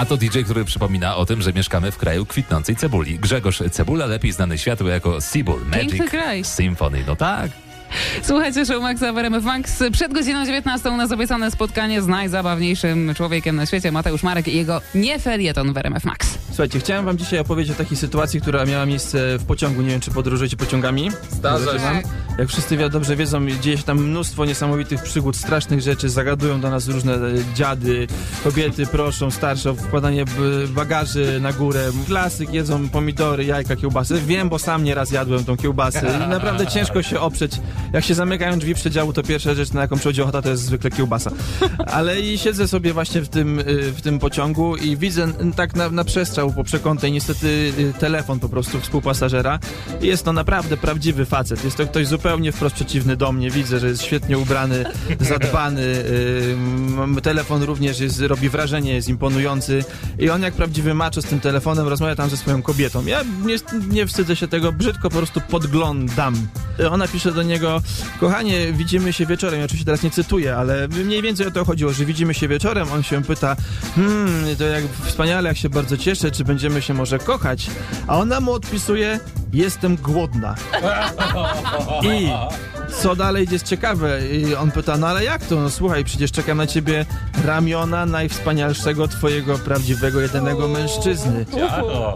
A to DJ, który przypomina o tym, że mieszkamy w kraju kwitnącej cebuli. Grzegorz Cebula, lepiej znany światu jako Cebul Magic Symphony. No tak. Słuchajcie, show Maxa w RMF Max. Przed godziną 19 u nas obiecane spotkanie z najzabawniejszym człowiekiem na świecie, Mateusz Marek i jego niefelieton w RMF Max. Słuchajcie, chciałem wam dzisiaj opowiedzieć o takiej sytuacji, która miała miejsce w pociągu. Nie wiem, czy podróżujecie pociągami. Zdarza się. Jak wszyscy dobrze wiedzą, dzieje się tam mnóstwo niesamowitych przygód, strasznych rzeczy. Zagadują do nas różne dziady, kobiety proszą starsze o wkładanie bagaży na górę. Klasyk, jedzą pomidory, jajka, kiełbasy. Wiem, bo sam nieraz jadłem tą kiełbasę i naprawdę ciężko się oprzeć. Jak się zamykają drzwi przedziału, to pierwsza rzecz, na jaką przychodzi ochota, to jest zwykle kiełbasa. Ale i siedzę sobie właśnie w tym pociągu i widzę tak na przestrzał po przekątnej niestety telefon po prostu współpasażera. Jest to naprawdę prawdziwy facet. Jest to ktoś zupełnie wprost przeciwny do mnie. Widzę, że jest świetnie ubrany, zadbany. Telefon również robi wrażenie, jest imponujący. I on jak prawdziwy macho z tym telefonem rozmawia tam ze swoją kobietą. Ja nie wstydzę się tego, brzydko po prostu podglądam. Ona pisze do niego: kochanie, widzimy się wieczorem. Ja oczywiście teraz nie cytuję, ale mniej więcej o to chodziło, że widzimy się wieczorem. On się pyta: to jak wspaniale, jak się bardzo cieszę, czy będziemy się może kochać? A ona mu odpisuje: jestem głodna. I co dalej jest ciekawe, i on pyta: no ale jak to? No słuchaj, przecież czekam na ciebie, ramiona najwspanialszego twojego prawdziwego jedynego mężczyzny.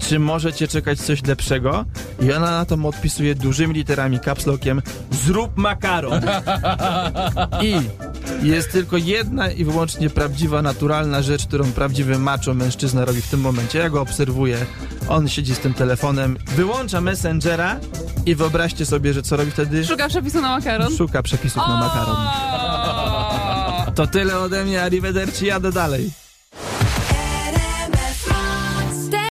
Czy może cię czekać coś lepszego? I ona na to mu odpisuje dużymi literami, kapslokiem: zrób makaron. I jest tylko jedna i wyłącznie prawdziwa, naturalna rzecz, którą prawdziwy macho mężczyzna robi w tym momencie. Ja go obserwuję, on siedzi z tym telefonem, wyłącza Messengera i wyobraźcie sobie, że co robi wtedy? Szuka przepisu na makaron. Szuka przepisów na makaron. To tyle ode mnie, arrivederci, jadę dalej.